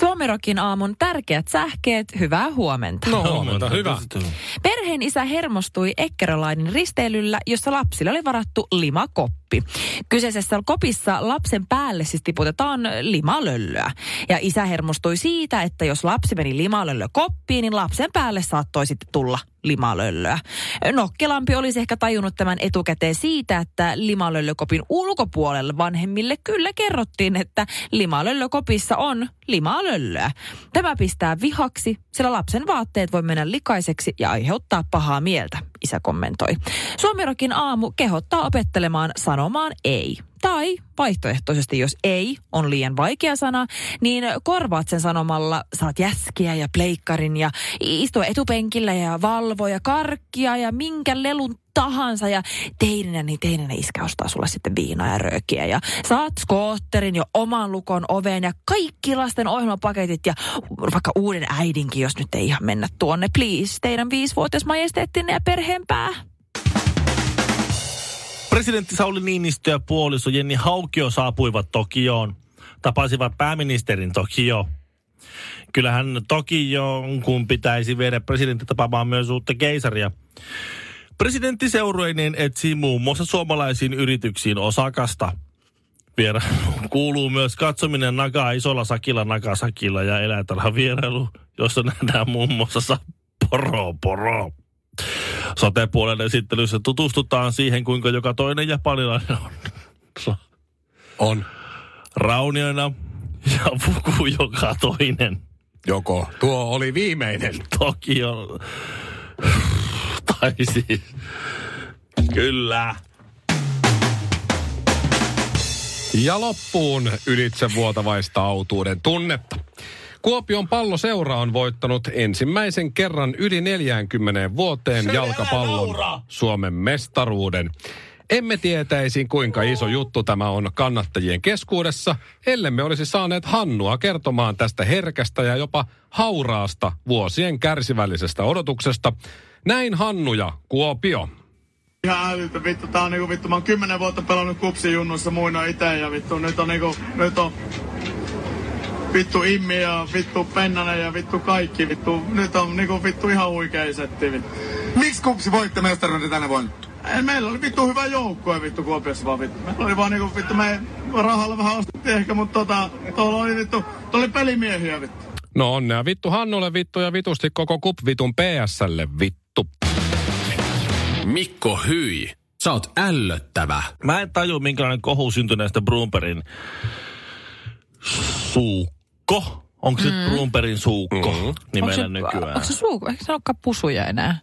Suomirokin aamun tärkeät sähkeet. Hyvää huomenta. No huomenta, hyvä. Perheen isä hermostui Eckerö Linen risteilyllä, jossa lapsille oli varattu limakoppi. Kyseisessä kopissa lapsen päälle siis tiputetaan limalöllöä. Ja isä hermostui siitä, että jos lapsi meni limalöllökoppiin, niin lapsen päälle saattoi sitten tulla limalöllöä. Nokkelampi olisi ehkä tajunnut tämän etukäteen siitä, että limalöllökopin ulkopuolella vanhemmille kyllä kerrottiin, että limalöllökopissa on limalöllöä. Tämä pistää vihaksi, sillä lapsen vaatteet voi mennä likaiseksi ja aiheuttaa pahaa mieltä, isä kommentoi. Suomirokin aamu kehottaa opettelemaan sanomaan ei. Tai vaihtoehtoisesti, jos ei on liian vaikea sana, niin korvaat sen sanomalla saat jäskiä ja pleikkarin ja istua etupenkillä ja valvoja karkkia ja minkä lelun tahansa ja teinenä iskä ostaa sulle sitten viinaa ja röökiä ja saat skootterin jo oman lukon oveen ja kaikki lasten ohjelmapaketit ja vaikka uuden äidinkin, jos nyt ei ihan mennä tuonne. Please, teidän 5-vuotias majesteettinne ja perheenpää. Presidentti Sauli Niinistö ja puoliso Jenni Haukio saapuivat Tokioon. Tapasivat pääministerin Tokio. Kyllähän Tokioon, kun pitäisi viedä presidentti tapaamaan myös uutta keisaria. Presidentti seurueineen etsii muun muassa suomalaisiin yrityksiin osakasta. Vierailuun kuuluu myös katsominen Nagaa isolla sakilla Nagasakilla ja eläintarhan vierailu, jossa nähdään muun muassa poro. Sote-puolen esittelyssä tutustutaan siihen, kuinka joka toinen japanilainen on raunioina ja puku joka toinen. Joko tuo oli viimeinen. Tokio. Tai siis. Kyllä. Ja loppuun ylitsevuotavaista autuuden tunnetta. Kuopion Pallo-Seura on voittanut ensimmäisen kerran yli 40 vuoteen jalkapallon Suomen mestaruuden. Emme tietäisi, kuinka iso juttu tämä on kannattajien keskuudessa, ellemme olisi saaneet Hannua kertomaan tästä herkästä ja jopa hauraasta vuosien kärsivällisestä odotuksesta. Näin Hannu ja Kuopio. Ihan älyttä, vittu, tää on niinku vittu, mä oon 10 vuotta pelannut kupsijunnuissa muina ite ja vittu, nyt on vittu Immi ja vittu Pennanen ja vittu kaikki vittu. Nyt on niinku vittu ihan huikea setti vittu. Miksi kupsi voitte mestaruuden tänä vuonna? Ei, meillä oli vittu hyvä joukkue vittu Kuopiossa vaan vittu. Meillä oli vaan niinku vittu, me rahalla vähän ostettiin ehkä, mutta tuolla oli vittu, tuolla oli pelimiehiä vittu. No onnea vittu Hannulle vittu ja vitusti koko kupvitun PS:lle vittu. Mikko hyi, sä oot ällöttävä. Mä en tajua minkälainen kohu syntyi näistä Brunbergin suukko. Onko se Brunbergin suukko nimellä nykyään? Onko se suukko? Eikö se olekaan pusuja enää?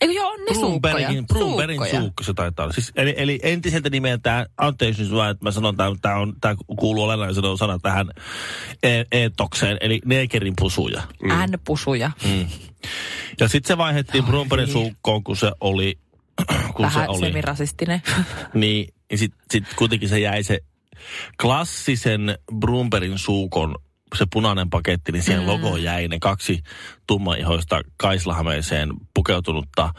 Eikö joo, on ne suukkoja? Brunbergin suukko se taitaa olla. Siis, eli entiseltä nimeltään, anteeksi nyt vaan, että mä sanon, tämä kuuluu olennaisena sana tähän eetokseen, eli neekerin pusuja. N-pusuja. Mm. Ja sitten se vaihdettiin Brunbergin suukkoon, kun se oli. Vähän semirasistinen. Niin, ja sit kuitenkin se jäi se klassisen Brunbergin suukon, se punainen paketti, niin siihen logo jäi ne kaksi tummaihoista kaislahameeseen pukeutunutta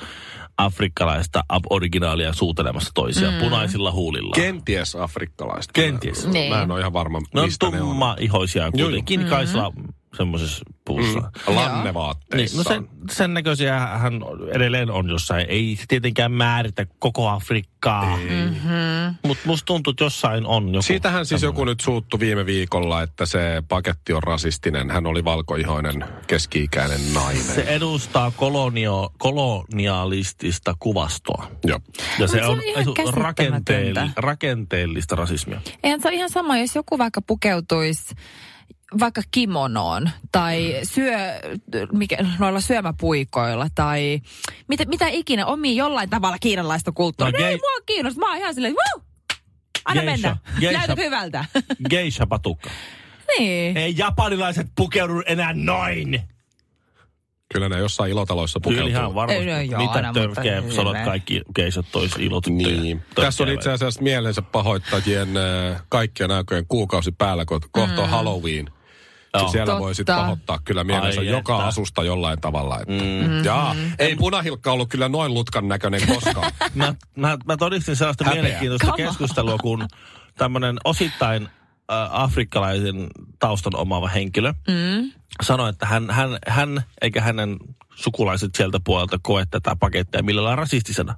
afrikkalaista aboriginaalia suutelemassa toisiaan punaisilla huulilla. Kenties afrikkalaista. Kenties. Nee. Mä en ole ihan varma, mistä ne on. Tummaihoisia kuitenkin kaisla semmoisessa puussa. Lannevaatteissa. Niin, no sen näköisiä hän edelleen on jossain. Ei tietenkään määritä koko Afrikkaa. Mutta musta tuntuu, että jossain on joku. Siitähän siis joku nyt suuttu viime viikolla, että se paketti on rasistinen. Hän oli valkoihoinen, keski-ikäinen nainen. Se edustaa kolonialistista kuvastoa. Joo. Ja se on rakenteellista rasismia. Eihän se ole ihan sama, jos joku vaikka pukeutuisi vaikka kimonoon tai noilla syömäpuikoilla tai mitä ikinä omii jollain tavalla kiinalaista kulttuuria. No, ei mua kiinnostaa, mä oon ihan silleen, Anna mennä. Näytät hyvältä. Geisha-patukka. Niin. Ei japanilaiset pukeudu enää noin. Kyllä ne jossain ilotaloissa pukeutuu. Kyllä ihan varmasti. Mitä törkeä sanot kaikki geishat tois ilotuttuja. Niin. Tässä on itse asiassa mielensä pahoittajien kaikkien aikojen kuukausi päällä, kun kohta on Halloween. No. Siellä voi sitten pahoittaa kyllä mielensä joka asusta jollain tavalla. Että. Jaa, ei punahilkka ollut kyllä noin lutkan näköinen koskaan. mä todistin sellaista mielenkiintoista keskustelua, kun tämmöinen osittain afrikkalaisen taustan omaava henkilö sanoi, että hän eikä hänen sukulaiset sieltä puolelta koe tätä pakettia millä lailla rasistisena.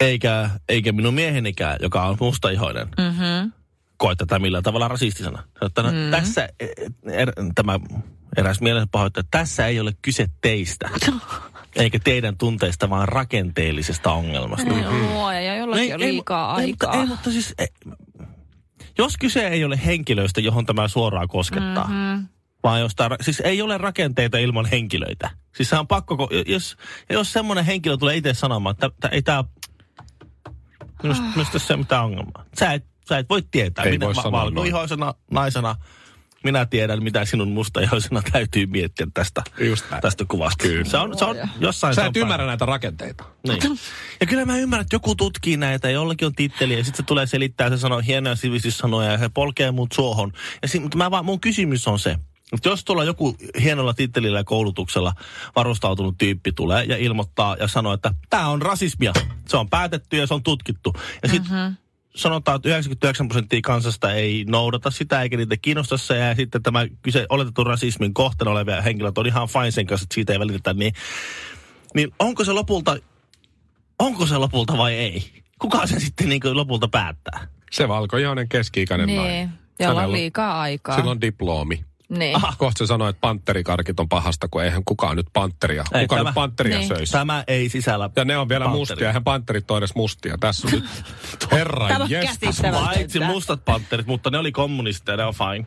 Eikä minun miehenikään, joka on mustaihoinen. Mm-hmm. Koe tätä millään tavalla rasistisena. Tässä, tämä eräs mielensä pahoittaa, että tässä ei ole kyse teistä, eikä teidän tunteista, vaan rakenteellisesta ongelmasta. Joo, ja jollakin on liikaa aikaa. Ei, mutta siis, jos kyse ei ole henkilöistä, johon tämä suoraan koskettaa, vaan siis ei ole rakenteita ilman henkilöitä. Siis se on pakko, jos semmoinen henkilö tulee itse sanomaan, että ei tämä, minusta se ei mitään ongelmaa. Sä et voi tietää, mitä valkoihoisena naisena minä tiedän, mitä sinun mustaihoisena täytyy miettiä tästä kuvasta. Se on jossain. Sä et ymmärrä näitä rakenteita. Niin. Ja kyllä mä ymmärrän, että joku tutkii näitä, jollakin on titteli, ja sitten se tulee selittää, se sanoo hienoja sivistyssanoja, ja se polkee mut suohon. Ja mun kysymys on se, että jos tuolla joku hienolla tittelillä ja koulutuksella varustautunut tyyppi tulee ja ilmoittaa ja sanoo, että tää on rasismia, se on päätetty ja se on tutkittu. Ja sitten sanotaan, että 99% kansasta ei noudata sitä, eikä niitä kiinnosta se, ja sitten tämä oletettu rasismin kohteena olevia henkilöt on ihan fine sen kanssa, että siitä ei välitetä, niin onko se lopulta vai ei? Kuka se sitten niin kuin lopulta päättää? Se valkoihoinen keski-ikäinen nainen. Niin, jolla on liikaa aikaa. Sillä on diplomi. Niin. Kohta se sanoi, että pantterikarkit on pahasta, kun eihän kukaan nyt pantteria. Söisi? Tämä ei sisällä. Ja ne on vielä mustia, eihän pantterit ole edes mustia. Tässä on nyt herran jestas. Paitsi mustat pantterit, mutta ne oli kommunisteja, ne on fine.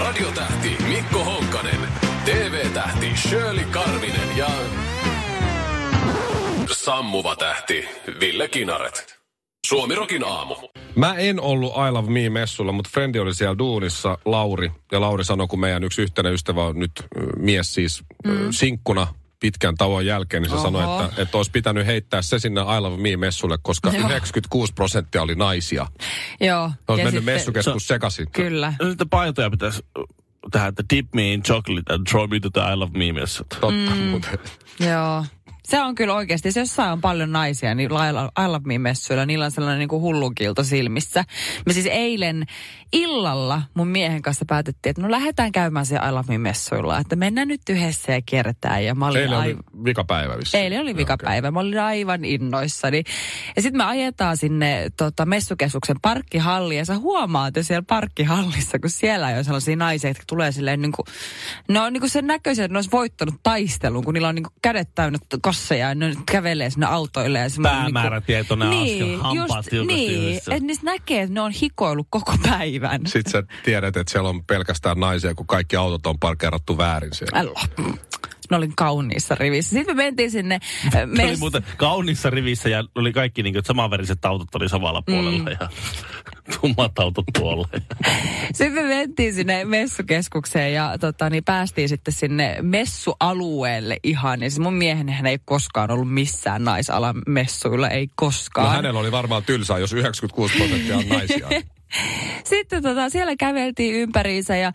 Radiotähti Mikko Honkanen, TV-tähti Shirley Karvinen ja sammuva tähti Ville Kinnaret. Suomirokin aamu. Mä en ollut I Love Me-messulla, mutta frendi oli siellä duunissa, Lauri. Ja Lauri sanoi, kun meidän yksi yhteinen ystävä on nyt mies siis sinkkuna pitkän tauon jälkeen, niin se sanoi, että olisi pitänyt heittää se sinne I Love Me-messulle, koska 96% oli naisia. Joo. Olisi mennyt messukeskus sekaisin. Kyllä. Ja sitten paitoja pitäisi tehdä, että dip me in chocolate and throw me to the I Love Me-messut. Totta, muuten. Joo. Se on kyllä oikeasti, se jossain on paljon naisia, niin I Love Me-messuilla, niillä on sellainen niin kuin hullunkilto silmissä. Me siis eilen illalla mun miehen kanssa päätettiin, että no lähdetään käymään siellä I Love Me-messuilla, että mennään nyt yhdessä ja kierretään. Ja eilen oli vikapäivä vissiin. Eilen oli vikapäivä, mä olin aivan innoissani. Ja sitten me ajetaan sinne messukeskuksen parkkihalliin, ja sä huomaat jo siellä parkkihallissa, kun siellä on sellaisia naisia, jotka tulee silleen niin kuin, no niin kuin sen näköisiä, että ne olisi voittanut taistelun, kun niillä on niin kuin kädet täynnä ja ne nyt kävelee sinne autoille. Ja päämäärätietoinen askel, hampaat tiukasti yhdessä. Niin, niistä näkee, että ne on hikoillut koko päivän. Sitten sä tiedät, että siellä on pelkästään naisia, kun kaikki autot on parkeerattu väärin siellä. Ne oli kauniissa rivissä. Sitten me mentiin sinne. Se oli muuten kauniissa rivissä ja oli kaikki niin kuin samanväriset autot oli samalla puolella ja tummat autot tuolla. Sitten me mentiin sinne messukeskukseen ja päästiin sitten sinne messualueelle ihan. Ja siis mun miehenhän ei koskaan ollut missään naisalan messuilla, ei koskaan. No hänellä oli varmaan tylsää, jos 96% on naisia. Sitten siellä käveltiin ympäriinsä ja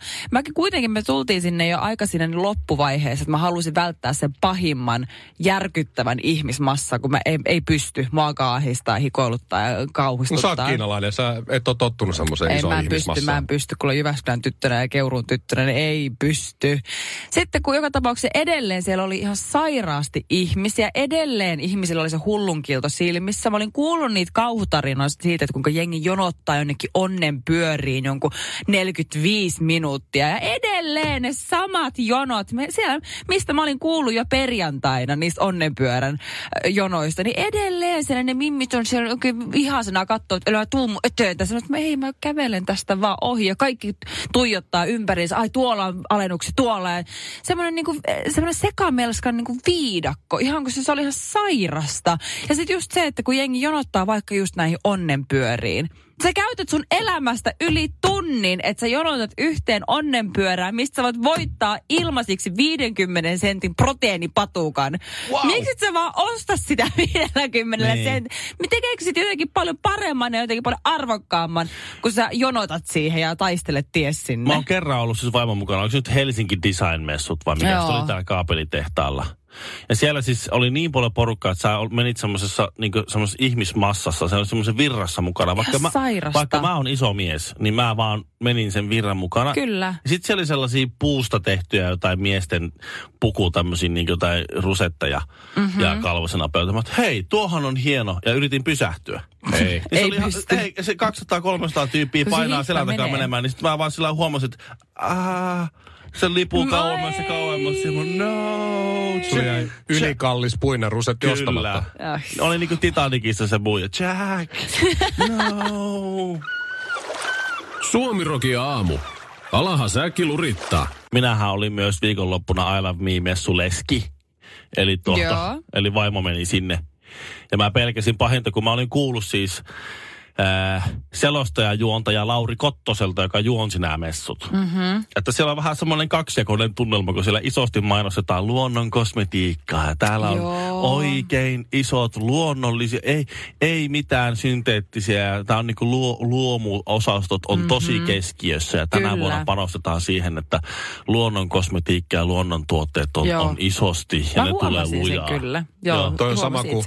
me tultiin sinne jo aika sinne loppuvaiheessa, että mä halusin välttää sen pahimman, järkyttävän ihmismassan, kun mä ei pysty mua kaahistaa, hikoiluttaa ja kauhistuttaa. No sä oot kiinalainen, sä et ole tottunut semmoiseen isoon ihmismassaan. Mä en pysty, kun olen Jyväskylän tyttönä ja Keuruun tyttönä, niin ei pysty. Sitten kun joka tapauksessa edelleen siellä oli ihan sairaasti ihmisiä, edelleen ihmisillä oli se hullunkilto silmissä. Mä olin kuullut niitä kauhutarinoista siitä, että kuinka jengi jonottaa jonnekin onnen pyöriin jonkun 45 minuuttia ja edelleen edelleen ne samat jonot. Siellä, mistä mä olin kuullut jo perjantaina niistä onnenpyörän jonoista, niin edelleen siellä ne mimmit on siellä oikein vihaisena katsoo, että älä tuu mun eteen. Sanoin, että ei, mä kävelen tästä vaan ohi. Ja kaikki tuijottaa ympäriinsä. Ai, tuolla on alennuksi, tuolla. Semmoinen niinku, sekamelskan niinku viidakko. Ihan kun se oli ihan sairasta. Ja sitten just se, että kun jengi jonottaa vaikka just näihin onnenpyöriin. Sä käytät sun elämästä yli tunnin, että sä jonotat yhteen onnenpyörään, mistä sä voit voittaa ilmaisiksi 50 sentin proteiinipatukan. Wow. Miksi et sä vaan osta sitä 50 sentin? Tekeekö sit jotenkin paljon paremman ja jotenkin paljon arvokkaamman, kun sä jonotat siihen ja taistelet ties sinne? Mä oon kerran ollut siis vaimon mukana. Onko nyt Helsinki Design-messut vai mikä? Se oli täällä kaapelitehtaalla. Ja siellä siis oli niin paljon porukkaa, että sä menit semmoisessa niin ihmismassassa, se oli semmoisen virrassa mukana. Vaikka mä oon iso mies, niin mä vaan menin sen virran mukana. Kyllä. Sitten siellä oli sellaisia puusta tehtyjä jotain miesten puku, tämmöisiä niin jotain rusetta ja kalvosena pöytä. Mä oot, hei, tuohan on hieno. Ja yritin pysähtyä. Hei. Niin ei pysty. Hei, se 200-300 tyyppiä painaa selän takaa menemään, niin sitten mä vaan sillä huomasin, että se lipuu kauemmas ja kauemmas. Ylikallis puinen rusetti ostamatta. Oli niinku Titanicissa se buuja. Jack! No! Suomirokin aamu. Alaha säkki lurittaa. Minähän olin myös viikonloppuna I Love Me-messuleski. Eli tuolta. Eli vaimo meni sinne. Ja mä pelkäsin pahinta, kun mä olin kuullut siis selostaja-juontaja Lauri Kottoselta, joka juonsi nämä messut. Mm-hmm. Että siellä on vähän semmoinen kaksijakoinen tunnelma, kun siellä isosti mainostetaan luonnon kosmetiikkaa. Ja täällä on oikein isot luonnollisia, ei mitään synteettisiä. Tämä on niin kuin luomuosastot on tosi keskiössä. Ja tänä vuonna panostetaan siihen, että luonnon kosmetiikka ja luonnon tuotteet on isosti. Ja mä ne tulee lujaa. Kyllä. Joo. Toi on sama kuin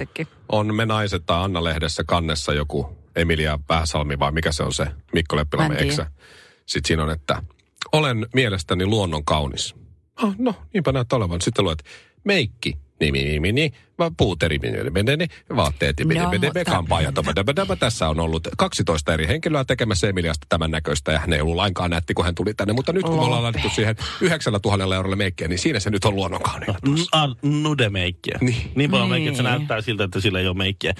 on Me Naiset tai Anna-lehdessä kannessa joku Emilia Pääsalmi, vai mikä se on se Mikko Leppiläinen, eksä? Sitten siinä on, että olen mielestäni luonnon kaunis. Ah, no, niinpä näyttää olevan. Sitten luet, meikki, nimi, puuteri, vaatteet, kampaaja. Tässä on ollut 12 eri henkilöä tekemässä Emiliasta tämän näköistä, ja hän ei ollut lainkaan nätti, kun hän tuli tänne. Mutta nyt kun me ollaan laitettu siihen 9 000 eurolla meikkiä, niin siinä se nyt on luonnon kaunis. Nude-meikkiä. Niin paljon meikkiä, että se näyttää siltä, että sillä ei ole meikkiä.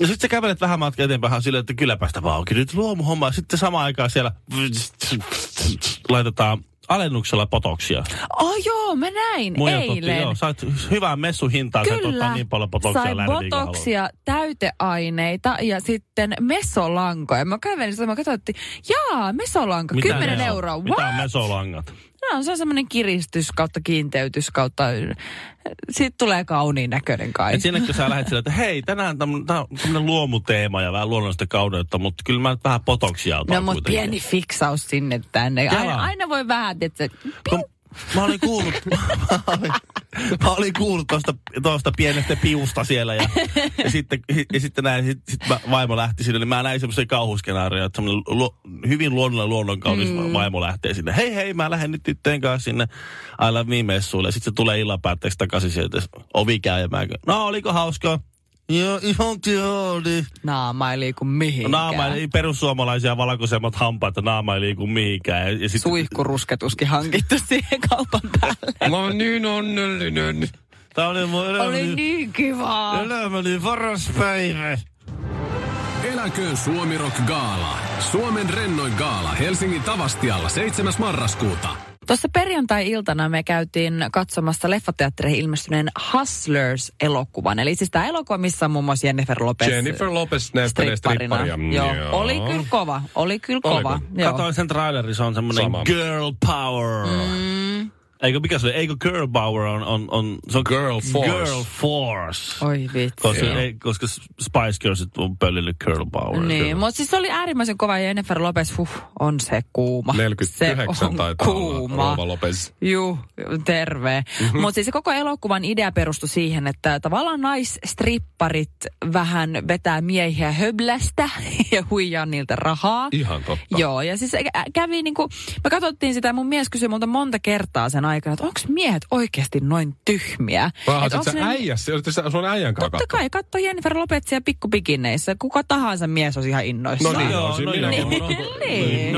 Ja sit sä kävelet vähän matkaa eteenpäin silleen, että kylläpä sitä vaan onkin nyt luomuhommaa. Sitten samaan aikaan siellä laitetaan alennuksella potoksia. Joo, mä näin eilen. Sait hyvää messuhintaa, sä tuottaa niin paljon potoksia. Kyllä, sai potoksia, täyteaineita ja sitten mesolankoja. Mä kävelin sitä, mä katsoin, jaa, mesolanka, 10 euroa. Mitä on mesolangat? No, se on semmoinen kiristys kautta kiinteytys kautta. Siitä tulee kauniin näköinen kai. Et siinä, kun sä lähdet sillä, että hei, tänään tämmöinen luomuteema ja vähän luonnollista kauneutta, mutta kyllä mä nyt vähän potoksia otan. No, mutta pieni fiksaus sinne tänne. Aina voi vähän, että Mä olin kuullut tuosta pienestä piusta siellä ja sitten vaimo lähti sinne. Niin mä näin semmoisen kauhuskenaarion, että semmoinen hyvin luonnonkaunis vaimo lähtee sinne. Hei, mä lähden nyt tyttöjen kanssa sinne I Love Me-messuille. Ja sitten se tulee illan päätteeksi takaisin sieltä. Ovi käy ja mä käyn. No, oliko hauskaa? Joo, ihan tioli. Naama ei liiku mihinkään. Naama ei liiku perussuomalaisia valkoisemmat hampaat, naama ei liiku mihinkään. Suihkurusketuskin hankittu siihen kaupan päälle. Mä oon niin onnellinen. Tää oli mun elämäni. Oli niin kivaa. Elämäni paras päivä. Eläköön Suomi Rock Gaala. Suomen rennoin gaala Helsingin Tavastialla 7. marraskuuta. Tuossa perjantai-iltana me käytiin katsomassa leffateattereihin ilmestyneen Hustlers-elokuvan. Eli siis tämä elokuva, missä on muun muassa Jennifer Lopez. Jennifer Lopez näyttäneen stripparina. Joo. Oli kyllä kova. Katoin sen traileri, se on semmoinen girl power. Eikö mikä se oli? Eikö girl power on se on girl force. Girl force. Oi vitsi. Koska Spice Girlsit on pöllille girl power. Niin, mutta siis se oli äärimmäisen kova ja Jennifer Lopez, on se kuuma. 49 taitaa kuuma. Olla Lopez. Juu, terve. Mutta siis se koko elokuvan idea perustui siihen, että tavallaan naisstripparit vähän vetää miehiä höblästä ja huijaa niiltä rahaa. Ihan totta. Joo, ja siis kävi niinku, me katsottiin sitä, mun mies kysyi multa monta kertaa sen aikana, että onko miehet oikeasti noin tyhmiä? Onko se äijässä? Se on äijän kanssa katsoa. Totta kai, katso Jennifer Lopezia pikkupikineissä. Kuka tahansa mies on ihan innoissaan. No niin,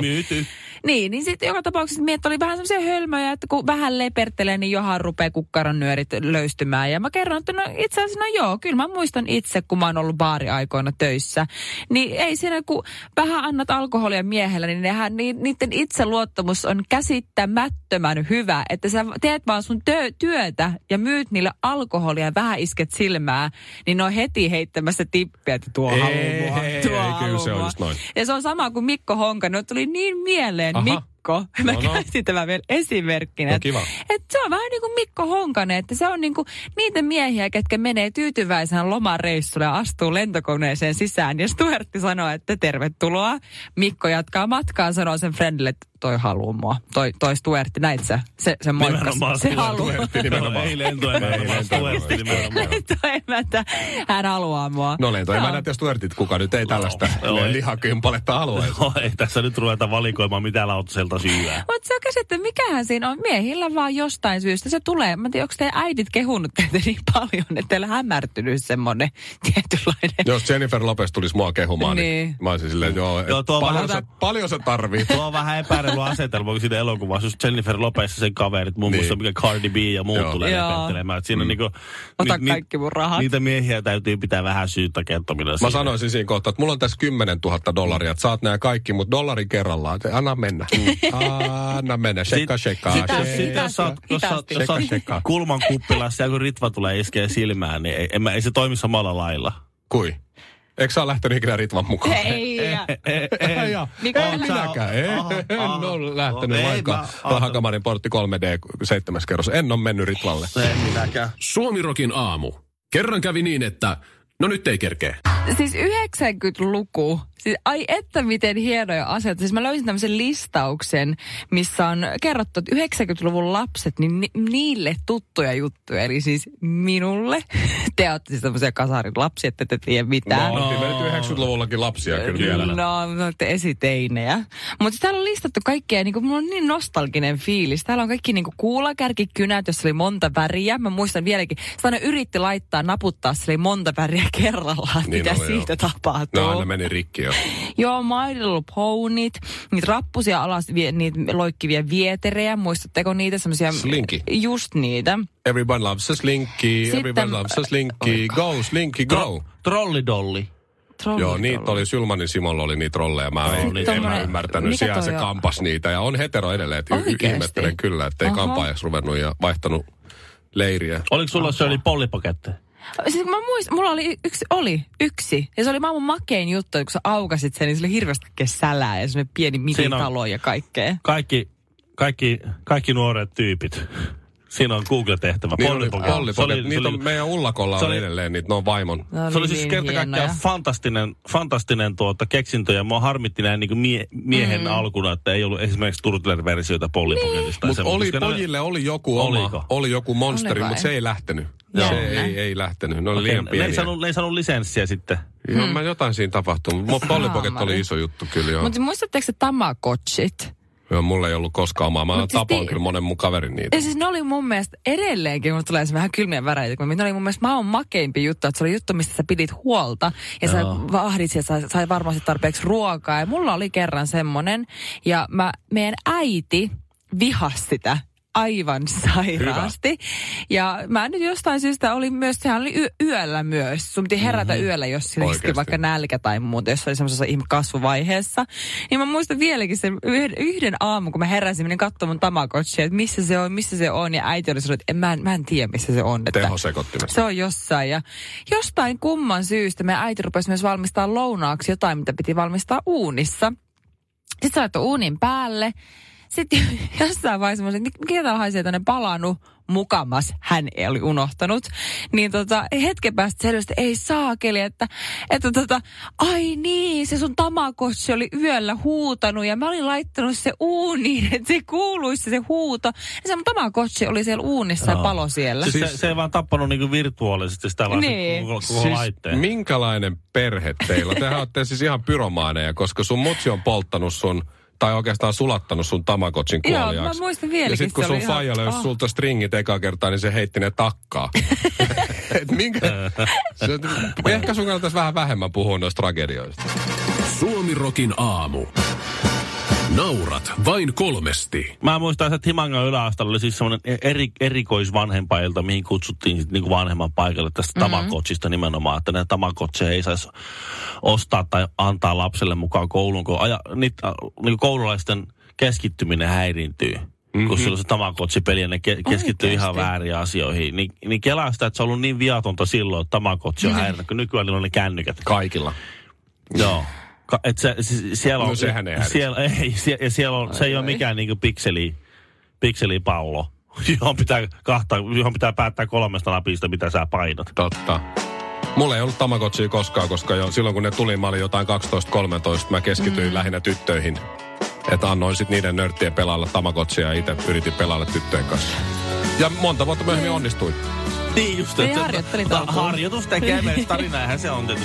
minäkin. Niin sitten joka tapauksessa miettä oli vähän semmoisia hölmöjä, että kun vähän lepertelee, niin johan rupeaa kukkaron nyörit löystymään. Ja mä kerron, että no itse asiassa no joo, kyllä mä muistan itse, kun mä oon ollut baariaikoina töissä. Niin ei siinä, kun vähän annat alkoholia miehelle, niin nehän, niiden itseluottamus on käsittämättömän hyvä. Että sä teet vaan sun työtä ja myyt niille alkoholia ja vähän isket silmää, niin ne on heti heittämässä tippiä, että tuo haluaa. Kyllä se on just noin. Ja se on sama kuin Mikko Honkanen, tuli niin mieleen. Aha. Mikko. Mä käytin tämän vielä esimerkkinä. No, että se on vähän niin kuin Mikko Honkanen, että se on niin kuin niitä miehiä, ketkä menee tyytyväisenä lomareissulle ja astuu lentokoneeseen sisään. Ja Stuartti sanoo, että tervetuloa. Mikko jatkaa matkaa, sanoo sen friendille, että toi haluu mua. Toi Stuartti, näit sä? Se moikkas. Se haluu. Ei lentoemäntä. Hän haluaa mua. No lentoemäntä ja Stuartit, kuka nyt ei tällaista lihakympaletta halua. No ei tässä nyt ruveta valikoimaan mitään lautaselta syyä. Mutta se on käsittää, mikähän siinä on. Miehillä vaan jostain syystä se tulee. Mä en tiedä, onko teidän äidit kehunut teitä niin paljon, että teillä hämärtynyt semmoinen tietynlainen. Jos Jennifer Lopez tulisi mua kehumaan, niin mä olisin silleen, paljon sä tarvii. Tuo on vähän epäärä. Asetelma, kun siinä elokuvassa just Jennifer Lopez ja sen kaverit, muun muassa mikä Cardi B ja muut tulee lepettelemään. Siinä on niinku, ota kaikki mun rahat. Niitä miehiä täytyy pitää vähän syyttä kertominen. Mä sanoisin siinä kohtaa, että mulla on tässä $10,000, että saat nää kaikki, mutta $1 kerrallaan. Anna mennä. Anna mennä. Shekka. Sitten jos sä oot kulman kuppilassa ja kun ritva tulee iskee silmään, niin ei se toimi samalla lailla. Kui? Eikö sä ole lähtenyt ikinä ritvan mukaan? En ole lähtenyt vaikka Rahakamarin portti 3D 7. kerros. En ole mennyt ritvalle. En minäkään. Suomirokin aamu. Kerran kävi niin, että no nyt ei kerkeä. Siis 90-luku. Siis, ai että miten hienoja asioita. Siis mä löysin tämmöisen listauksen, missä on kerrottu, että 90-luvun lapset, niin niille tuttuja juttuja. Eli siis minulle. Te ootte siis tämmöisiä kasarin lapsia, että te tiedä mitään. No, me nyt 90-luvullakin lapsia kyllä vielä. No, te olette esiteinejä. Mutta täällä on listattu kaikkea, niin kuin mulla on niin nostalginen fiilis. Täällä on kaikki niin kuin kuulakärkikynät, jossa oli monta väriä. Mä muistan vieläkin, sitä aina yritti naputtaa sille monta väriä kerrallaan, niin mitä siitä tapahtuu. No, aina meni rikki. Joo, My Little Ponyt, niitä rappusia alas, niitä loikkivia vieterejä, muistatteko niitä semmoisia? Slinki. Just niitä. Everyone loves a slinky, sitten, everyone loves a slinky, go slinky, go. Trollidolli. Joo, niitä oli, Sylmanin Simolla oli niitä trolleja, mä en ymmärtänyt, siellä se kampas niitä ja on hetero edelleen, että ihmettelen kyllä, ettei kampaajaksi ruvennut ja vaihtanut leiriä. Oliko sulla se oli Polly Pocket? Siis mulla oli yksi, ja se oli maailman makein juttu, kun sä aukasit sen, niin se oli hirveästi kaikkea sälää ja semmoinen pieni minitalo ja kaikkea. Kaikki nuoret tyypit. Siinä on Google-tehtävä. Niitä on meidän Ullakolla on edelleen, niitä on vaimon. Se oli siis kerta kaikkiaan fantastinen keksintö, ja mua harmitti näin niin miehen alkuna, että ei ollut esimerkiksi Turtler-versioita Polly Pocketista. Mutta pojille oli joku oma, oli joku monsteri, mutta se ei lähtenyt. Joo. Se ei lähtenyt. Ne oli liian pieniä. Ne ei saanut lisenssiä sitten. Joo, mä jotain siinä tapahtunut. Polly Pocket oli iso juttu kyllä. Mutta muistatteko se Tamagotchit? Joo, mulla ei ollut koskaan omaa. Mä tapaan siis kyllä monen mun kaverin niitä. Ja siis ne oli mun mielestä edelleenkin, kun tulee se vähän kylmiä väreitä, ne oli mun mielestä maailman makeimpi juttu, että se oli juttu, mistä sä pidit huolta. Ja sä vahdit ja sai varmasti tarpeeksi ruokaa. Ja mulla oli kerran semmonen, ja meidän äiti vihasi sitä aivan sairaasti. Hyvä. Ja mä nyt jostain syystä oli myös, sehän oli yöllä myös. Sun piti herätä yöllä, jos iski vaikka nälkä tai muuta, jos oli semmoisessa kasvuvaiheessa. Niin mä muistan vieläkin sen yhden aamun, kun mä heräsin, menin katsomaan mun Tamagotchia, että missä se on. Ja äiti oli sanonut, että mä en tiedä, missä se on. Tehosekoittimessa. Se on jossain. Ja jostain kumman syystä meidän äiti rupesi myös valmistaa lounaaksi jotain, mitä piti valmistaa uunissa. Sitten se laittoi uunin päälle. Sitten jossain vaiheessa semmoiset, että ketä haisee tänne palannut mukamas, hän ei oli unohtanut. Niin hetken päästä selvästi, ei saakeli, että ai niin, se sun Tamagotchi oli yöllä huutanut ja mä olin laittanut se uuniin, että se kuuluisi se huuto. Ja se mun Tamagotchi oli siellä uunissa ja palo siellä. Siis se ei vaan tappanut niinku virtuaalisesti sitä vaan koko laitteen. Siis minkälainen perhe teillä? Tehän olette siis ihan pyromaaneja, koska sun mutsi on polttanut sun tai oikeastaan sulattanut sun Tamagotchin kuoliaaksi. Joo, mä muistan vieläkin. Ja sit kun sun faija löysi sulta stringit ekaa kertaa, niin se heitti ne takkaa. Ehkä sun kannattaisi vähän vähemmän puhua noista tragedioista. Suomi Rokin aamu. Naurat vain kolmesti. Mä muistan, että Himangan yläasteella oli siis semmoinen erikoisvanhempailta, mihin kutsuttiin sit niinku vanhemman paikalle tästä Tamagotchista nimenomaan, että ne Tamagotcheja ei saisi ostaa tai antaa lapselle mukaan kouluun, kun niinku koululaisten keskittyminen häiriintyy. Mm-hmm. Kun silloin se Tamagotchi-peli ja ne keskittyy ihan väärin asioihin. Niin kelaa sitä, että se on ollut niin viatonta silloin, että Tamagotchi on häirinnyt, kun nykyään on ne kännykät. Kaikilla. Joo. Se ei ole mikään niinku pikselipallo, johon pitää päättää 3 napista, mitä sä painat. Totta. Mulla ei ollut Tamagotchia koskaan, koska silloin kun ne tuli, mä olin jotain 12-13, mä keskityin lähinnä tyttöihin. Että annoin sit niiden nörttien pelailla Tamagotchia ja itse yritin pelailla tyttöjen kanssa. Ja monta vuotta myöhemmin onnistuin. Niin just, että harjoitus tekee meistä tarinaa, se on tehty.